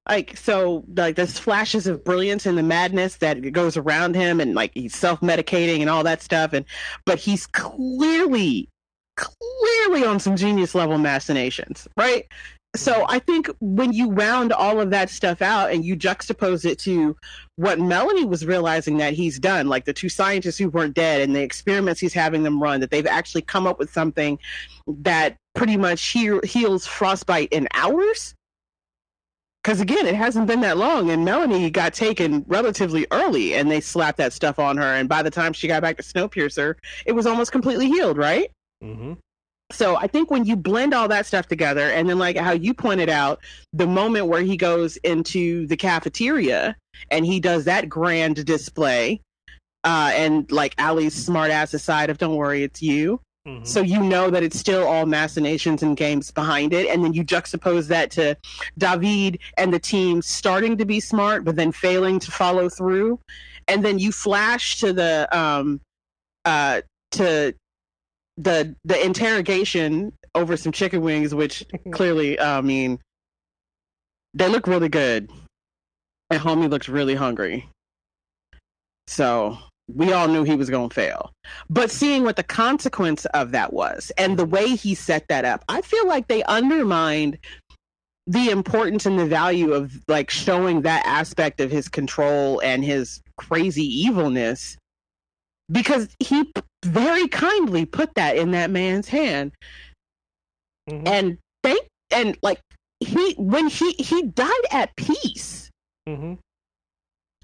Like, so, like, there's flashes of brilliance and the madness that goes around him, and, like, he's self-medicating and all that stuff, and but he's clearly on some genius-level machinations, right? So I think when you round all of that stuff out and you juxtapose it to what Melanie was realizing that he's done, like the two scientists who weren't dead and the experiments he's having them run, that they've actually come up with something that pretty much heals frostbite in hours. Because, again, it hasn't been that long, and Melanie got taken relatively early, and they slapped that stuff on her, and by the time she got back to Snowpiercer, it was almost completely healed, right? Mm-hmm. So I think when you blend all that stuff together, and then, like, how you pointed out, the moment where he goes into the cafeteria, and he does that grand display, and, like, Allie's smart-ass aside of, don't worry, it's you. Mm-hmm. So you know that it's still all machinations and games behind it. And then you juxtapose that to Daveed and the team starting to be smart, but then failing to follow through. And then you flash to the interrogation over some chicken wings, which clearly, I mean, they look really good. And homie looks really hungry. So we all knew he was going to fail. But seeing what the consequence of that was and the way he set that up, I feel like they undermined the importance and the value of, like, showing that aspect of his control and his crazy evilness, because he very kindly put that in that man's hand. Mm-hmm. And he died at peace. Mm-hmm.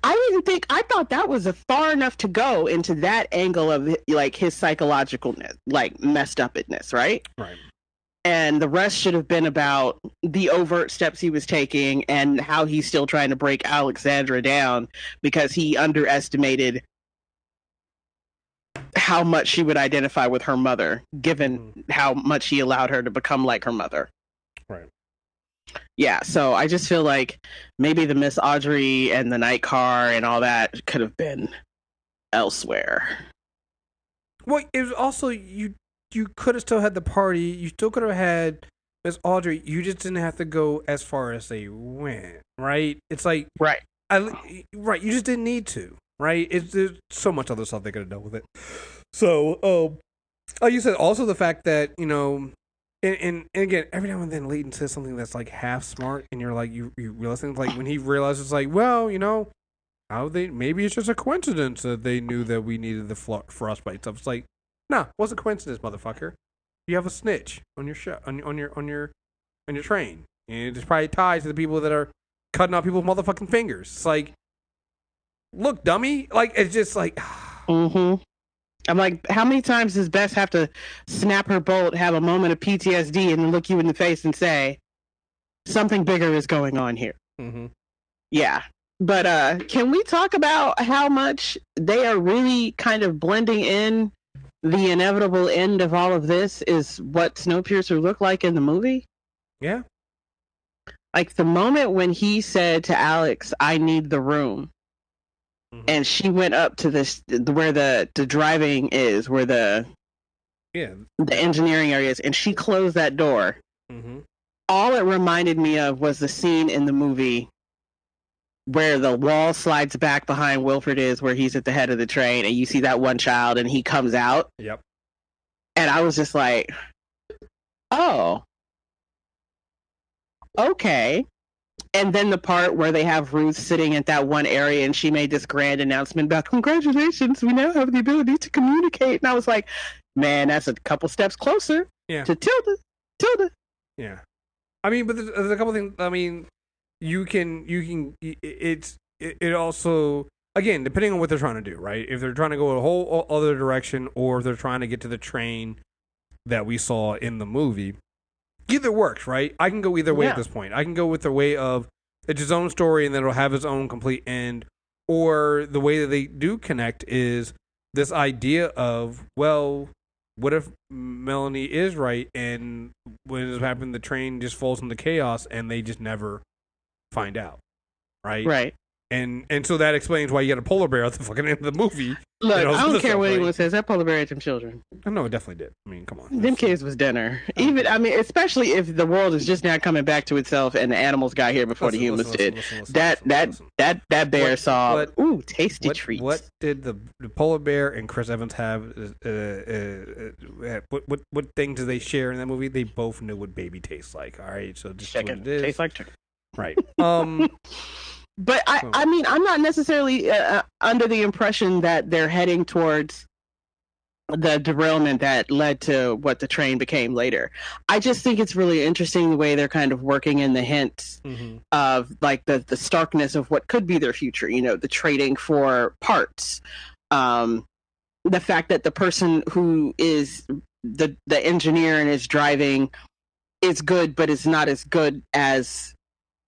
I thought that was a far enough to go into that angle of, like, his psychological, like, messed upness, right? Right. And the rest should have been about the overt steps he was taking and how he's still trying to break Alexandra down because he underestimated how much she would identify with her mother, given how much he allowed her to become like her mother. Right. Yeah, so I just feel like maybe the Miss Audrey and the night car and all that could have been elsewhere. Well, it was also, you could have still had the party. You still could have had Miss Audrey. You just didn't have to go as far as they went, right? It's like, right. You just didn't need to, right? There's so much other stuff they could have done with it. So, like you said, also the fact that, you know, And again, every now and then Leighton says something that's, like, half smart, and you're like, you realize things, like when he realizes, like, well, you know, maybe it's just a coincidence that they knew that we needed the frostbite stuff. It's like, nah, what's a coincidence, motherfucker? You have a snitch on your on your train, and it's probably tied to the people that are cutting off people's motherfucking fingers. It's like, look, dummy, like, it's just like, mm-hmm. I'm like, how many times does Bess have to snap her bolt, have a moment of PTSD, and look you in the face and say, something bigger is going on here? Mm-hmm. Yeah. But can we talk about how much they are really kind of blending in the inevitable end of all of this is what Snowpiercer looked like in the movie? Yeah. Like, the moment when he said to Alex, I need the room. And she went up to this where the driving is, where the engineering area is, and she closed that door. Mm-hmm. All it reminded me of was the scene in the movie where the wall slides back behind Wilford is, where he's at the head of the train, and you see that one child, and he comes out. Yep. And I was just like, oh, okay. And then the part where they have Ruth sitting at that one area and she made this grand announcement about, congratulations, we now have the ability to communicate. And I was like, man, that's a couple steps closer to Tilda. Yeah. I mean, but there's a couple things. I mean, it also, again, depending on what they're trying to do, right? If they're trying to go a whole other direction, or if they're trying to get to the train that we saw in the movie. Either works, right? I can go either way at this point. I can go with the way of it's his own story and then it'll have its own complete end, Or the way that they do connect is this idea of, well, what if Melanie is right, and when this happened, the train just falls into chaos, and they just never find out, right? Right. And so that explains why you got a polar bear at the fucking end of the movie. Look, I don't care what anyone says. That polar bear ate them children. I know it definitely did. I mean, come on. Them kids was dinner. Even, I mean, especially if the world is just now coming back to itself and the animals got here before the humans did. That bear saw, ooh, tasty treats. What did the polar bear and Chris Evans have? What thing do they share in that movie? They both knew what baby tastes like. All right, so just check it. Tastes like chicken. Right. But I mean, I'm not necessarily under the impression that they're heading towards the derailment that led to what the train became later. I just think it's really interesting the way they're kind of working in the hints of like the starkness of what could be their future, you know, the trading for parts. The fact that the person who is the engineer and is driving is good, but is not as good as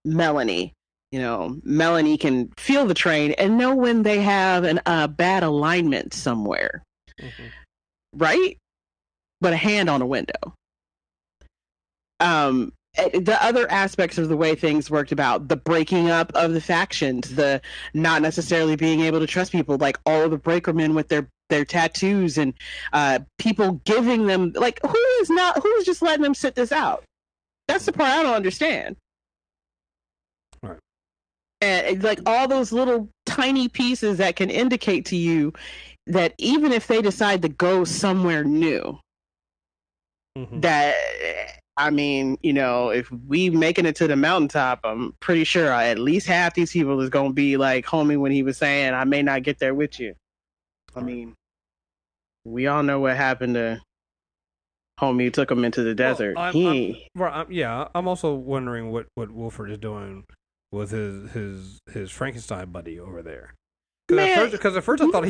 Melanie. You know, Melanie can feel the train and know when they have a bad alignment somewhere, right? But a hand on a window. The other aspects of the way things worked about the breaking up of the factions, the not necessarily being able to trust people, like all of the breaker men with their tattoos and people giving them, like, who is just letting them sit this out? That's the part I don't understand. And like all those little tiny pieces that can indicate to you that even if they decide to go somewhere new, that, I mean, you know, if we making it to the mountaintop, I'm pretty sure at least half these people is going to be like, homie, when he was saying, I may not get there with you. I mean, we all know what happened to homie who took him into the desert. Well, I'm also wondering what Wilford is doing with his Frankenstein buddy over there, because at first I thought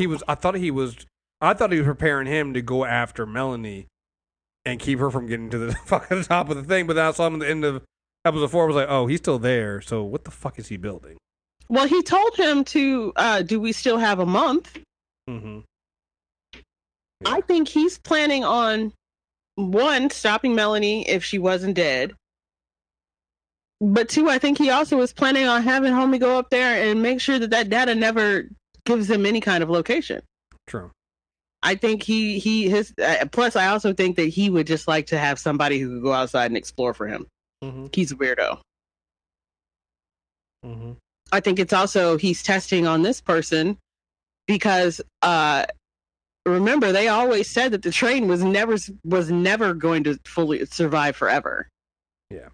he was preparing him to go after Melanie and keep her from getting to the fucking top of the thing. But then I saw him at the end of episode 4. I was like, oh, he's still there. So what the fuck is he building? Well, he told him to do we still have a month? Yeah. I think he's planning on stopping Melanie if she wasn't dead. But 2, I think he also was planning on having homie go up there and make sure that data never gives him any kind of location. True. I think plus I also think that he would just like to have somebody who could go outside and explore for him. He's a weirdo. I think it's also he's testing on this person because remember they always said that the train was never going to fully survive forever. Yeah.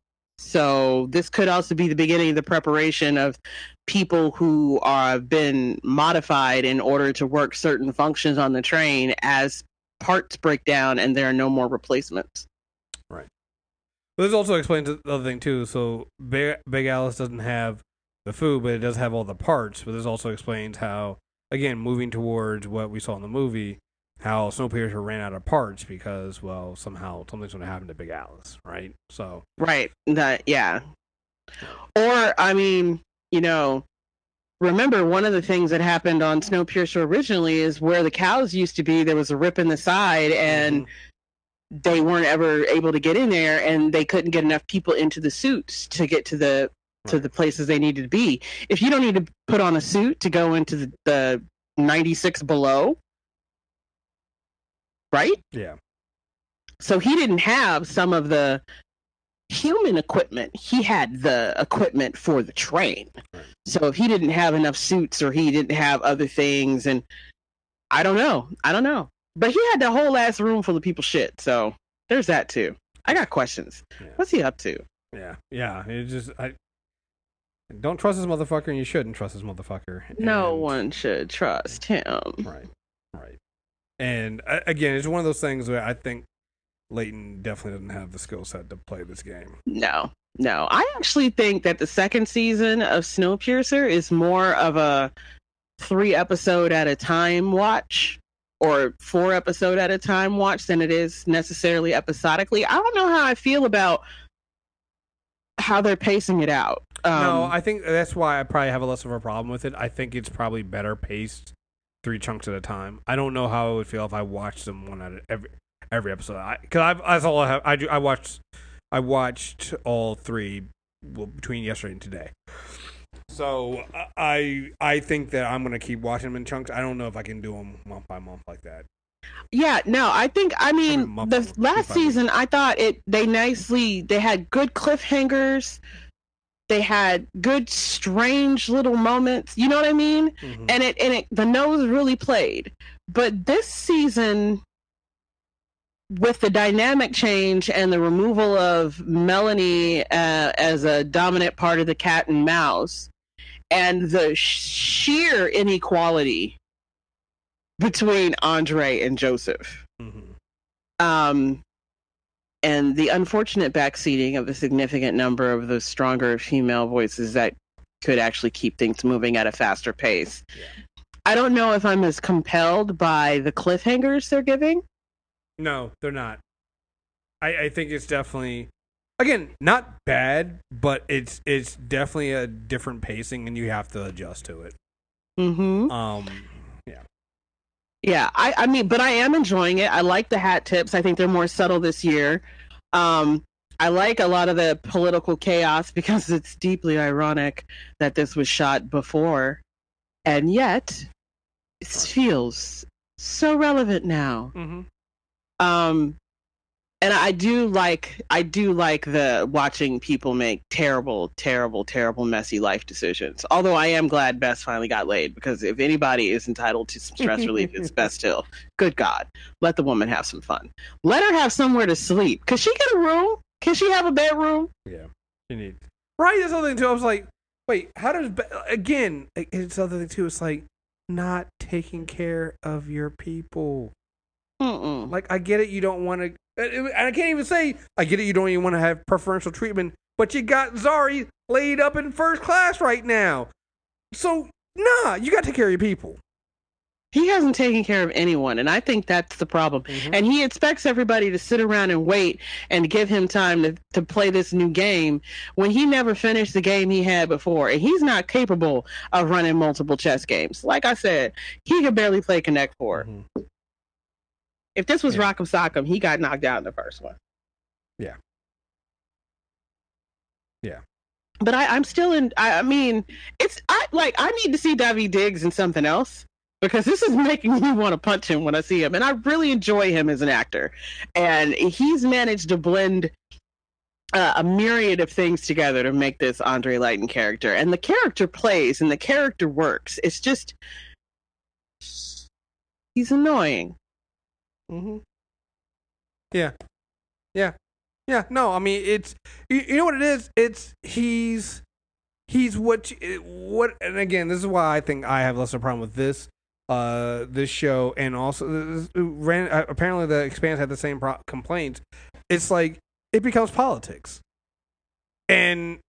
So this could also be the beginning of the preparation of people who have been modified in order to work certain functions on the train as parts break down and there are no more replacements. Right. Well, this also explains the other thing, too. So Big Alice doesn't have the food, but it does have all the parts. But this also explains how, again, moving towards what we saw in the movie, how Snowpiercer ran out of parts because, well, somehow something's going to happen to Big Alice, right? So right, yeah. Or I mean, you know, remember one of the things that happened on Snowpiercer originally is where the cows used to be. There was a rip in the side, and they weren't ever able to get in there, and they couldn't get enough people into the suits to get to the places they needed to be. If you don't need to put on a suit to go into the 96 below. Right? Yeah. So he didn't have some of the human equipment. He had the equipment for the train. Right. So if he didn't have enough suits or he didn't have other things, and I don't know. But he had the whole ass room full of people's shit. So there's that too. I got questions. Yeah. What's he up to? Yeah. Yeah. It just, I don't trust this motherfucker, and you shouldn't trust this motherfucker. No one should trust him. Right. Right. And again, it's one of those things where I think Leighton definitely doesn't have the skill set to play this game. No. I actually think that the second season of Snowpiercer is more of a 3-episode-at-a-time watch or 4-episode-at-a-time watch than it is necessarily episodically. I don't know how I feel about how they're pacing it out. No, I think that's why I probably have a less of a problem with it. I think it's probably better paced three chunks at a time. I don't know how it would feel if I watched them one at every episode. I watched all three between yesterday and today. So I think that I'm gonna keep watching them in chunks. I don't know if I can do them month by month like that. Yeah, no, I think, I mean, the last season, I thought they had good cliffhangers. They had good, strange little moments. You know what I mean? Mm-hmm. And the nose really played. But this season, with the dynamic change and the removal of Melanie as a dominant part of the cat and mouse, and the sheer inequality between Andre and Joseph, mm-hmm. And the unfortunate backseating of a significant number of the stronger female voices that could actually keep things moving at a faster pace. Yeah. I don't know if I'm as compelled by the cliffhangers they're giving. No, they're not. I think it's definitely, again, not bad, but it's definitely a different pacing, and you have to adjust to it. Mm-hmm. Yeah, I mean, but I am enjoying it. I like the hat tips. I think they're more subtle this year. I like a lot of the political chaos because it's deeply ironic that this was shot before. And yet, it feels so relevant now. Mm-hmm. And I do like the watching people make terrible, terrible, terrible messy life decisions. Although I am glad Bess finally got laid, because if anybody is entitled to some stress relief, it's Bess Hill. Good God. Let the woman have some fun. Let her have somewhere to sleep. Could she get a room? Can she have a bedroom? Yeah. She needs. Right, that's another thing too. I was like, wait, how does again, it's other thing too, it's like not taking care of your people. Mm-mm. Like, I get it, you don't want to, and I can't even say I get it, you don't even want to have preferential treatment, but you got Zari laid up in first class right now. So, nah, you got to take care of your people. He hasn't taken care of anyone, and I think that's the problem. Mm-hmm. And he expects everybody to sit around and wait and give him time to play this new game when he never finished the game he had before. And he's not capable of running multiple chess games. Like I said, he could barely play Connect 4. Mm-hmm. If this was Rock'em Sock'em, he got knocked out in the first one. Yeah. Yeah. But I'm still in. I need to see Daveed Diggs in something else, because this is making me want to punch him when I see him. And I really enjoy him as an actor. And he's managed to blend a myriad of things together to make this Andre Layton character. And the character plays and the character works. It's just, he's annoying. Mm-hmm. Yeah. No, I mean, it's you know what it is. It's he's what, and again, this is why I think I have less of a problem with this show, and also apparently the Expanse had the same complaints. It's like it becomes politics, and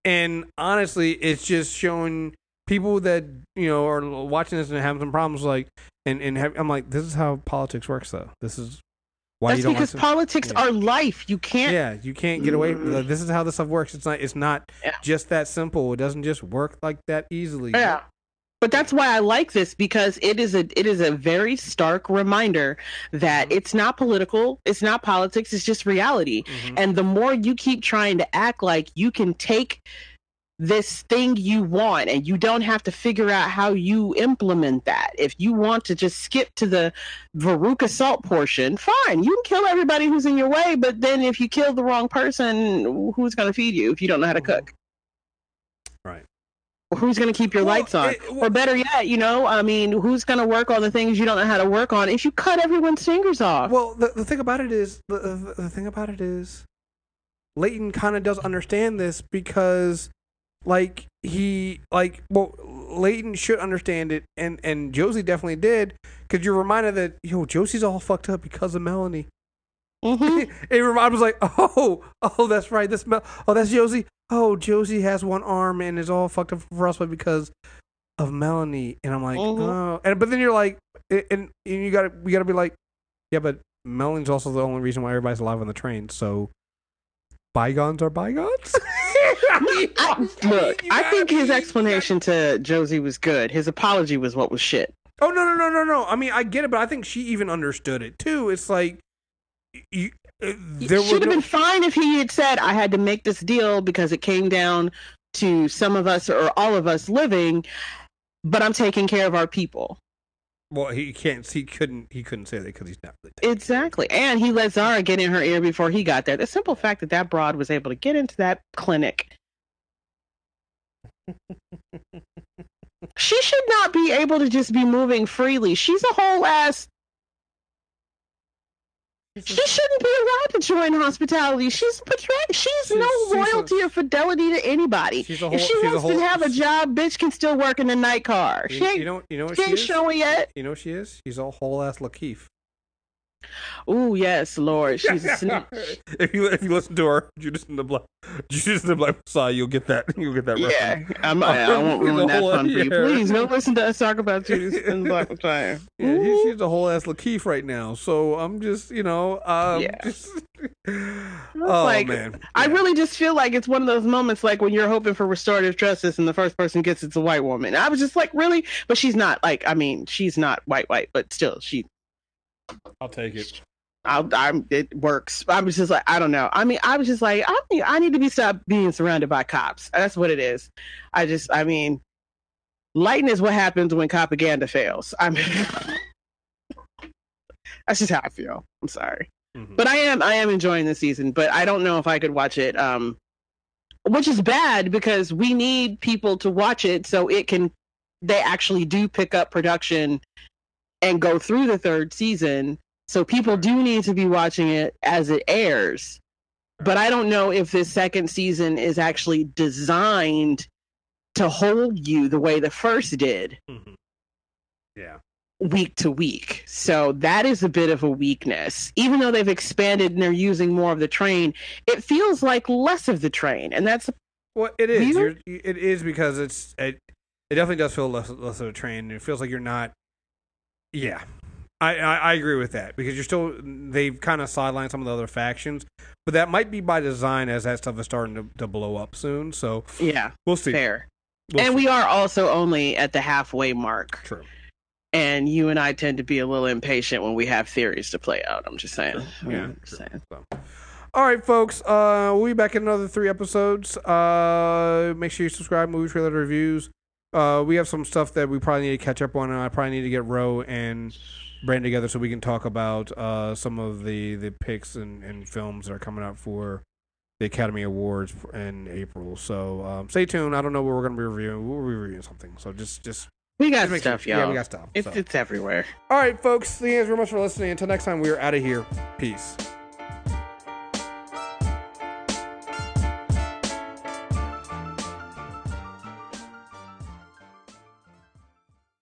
honestly, it's just showing people that you know are watching this and having some problems like. I'm like, this is how politics works, though. This is why that's you don't. That's because politics are life. You can't. Yeah, you can't get away. Like, this is how this stuff works. It's not just that simple. It doesn't just work like that easily. Yeah, but that's why I like this, because it is a very stark reminder that mm-hmm. it's not political. It's not politics. It's just reality. Mm-hmm. And the more you keep trying to act like you can take this thing you want, and you don't have to figure out how you implement that. If you want to just skip to the Veruca Salt portion, fine, you can kill everybody who's in your way, but then if you kill the wrong person, who's going to feed you if you don't know how to cook? Right. Or who's going to keep your lights on? Or better yet, who's going to work on the things you don't know how to work on if you cut everyone's fingers off? Well, the thing about it is, Leighton kind of does understand this, because Leighton should understand it, and Josie definitely did, because you're reminded that Josie's all fucked up because of Melanie. Mm-hmm. I was like, oh, that's right, that's Josie. Oh, Josie has one arm and is all fucked up for us, but because of Melanie. And I'm like, mm-hmm. oh, but then you're like, and we gotta be like, yeah, but Melanie's also the only reason why everybody's alive on the train. So bygones are bygones. Look, I think his explanation to Josie was good. His apology was what was shit. Oh, no. I mean, I get it, but I think she even understood it, too. It's like... It should have been fine if he had said, I had to make this deal because it came down to some of us or all of us living, but I'm taking care of our people. Well, he couldn't say that because he's not really taking exactly care. And he let Zara get in her ear before he got there. The simple fact that that broad was able to get into that clinic. She should not be able to just be moving freely. She's a whole ass. She shouldn't be allowed to join hospitality. She's betrayed. She's no loyalty or fidelity to anybody. If she wants to have a job, bitch can still work in the night car. She ain't showing yet. You know what she is? She's a whole ass Lakeith. Oh yes, Lord, she's a snitch. If you listen to her, Judas in the Black Messiah, you'll get that. Yeah, reference. I won't ruin that fun for you. Please don't listen to us talk about Judas in the Black Messiah. Yeah, she's a whole ass Lakeith right now. So I'm just, yeah. Man, I really just feel like it's one of those moments like when you're hoping for restorative justice and the first person gets it's a white woman. I was just like, really, but she's not like. I mean, she's not white, but still she. I'll take it. It works. I was just like, I don't know. I mean, I was just like, I need to stop being surrounded by cops. That's what it is. Leighton is what happens when propaganda fails. I mean, that's just how I feel. I'm sorry, but I am enjoying this season. But I don't know if I could watch it, which is bad because we need people to watch it so it can. They actually do pick up production. And go through the third season, so people do need to be watching it as it airs. But I don't know if this second season is actually designed to hold you the way the first did. Mm-hmm. Yeah. Week to week. So that is a bit of a weakness. Even though they've expanded and they're using more of the train, it feels like less of the train. And that's... Well, it is. It is because it definitely does feel less of a train. It feels like you're not... Yeah, I agree with that because they've kind of sidelined some of the other factions, but that might be by design as that stuff is starting to blow up soon. So yeah, we'll see. Fair. We are also only at the halfway mark. True. And you and I tend to be a little impatient when we have theories to play out. I'm just saying. Sure. Yeah. Just saying. So. All right, folks. We'll be back in another 3 episodes. Make sure you subscribe. Movie Trailer Reviews. We have some stuff that we probably need to catch up on, and I probably need to get Ro and Brand together so we can talk about some of the picks and films that are coming out for the Academy Awards in April. So stay tuned. I don't know what we're going to be reviewing. We'll be reviewing something. So just we got just stuff, y'all. Yeah, we got stuff. It's everywhere. All right, folks. Thank you guys very much for listening. Until next time, we are out of here. Peace.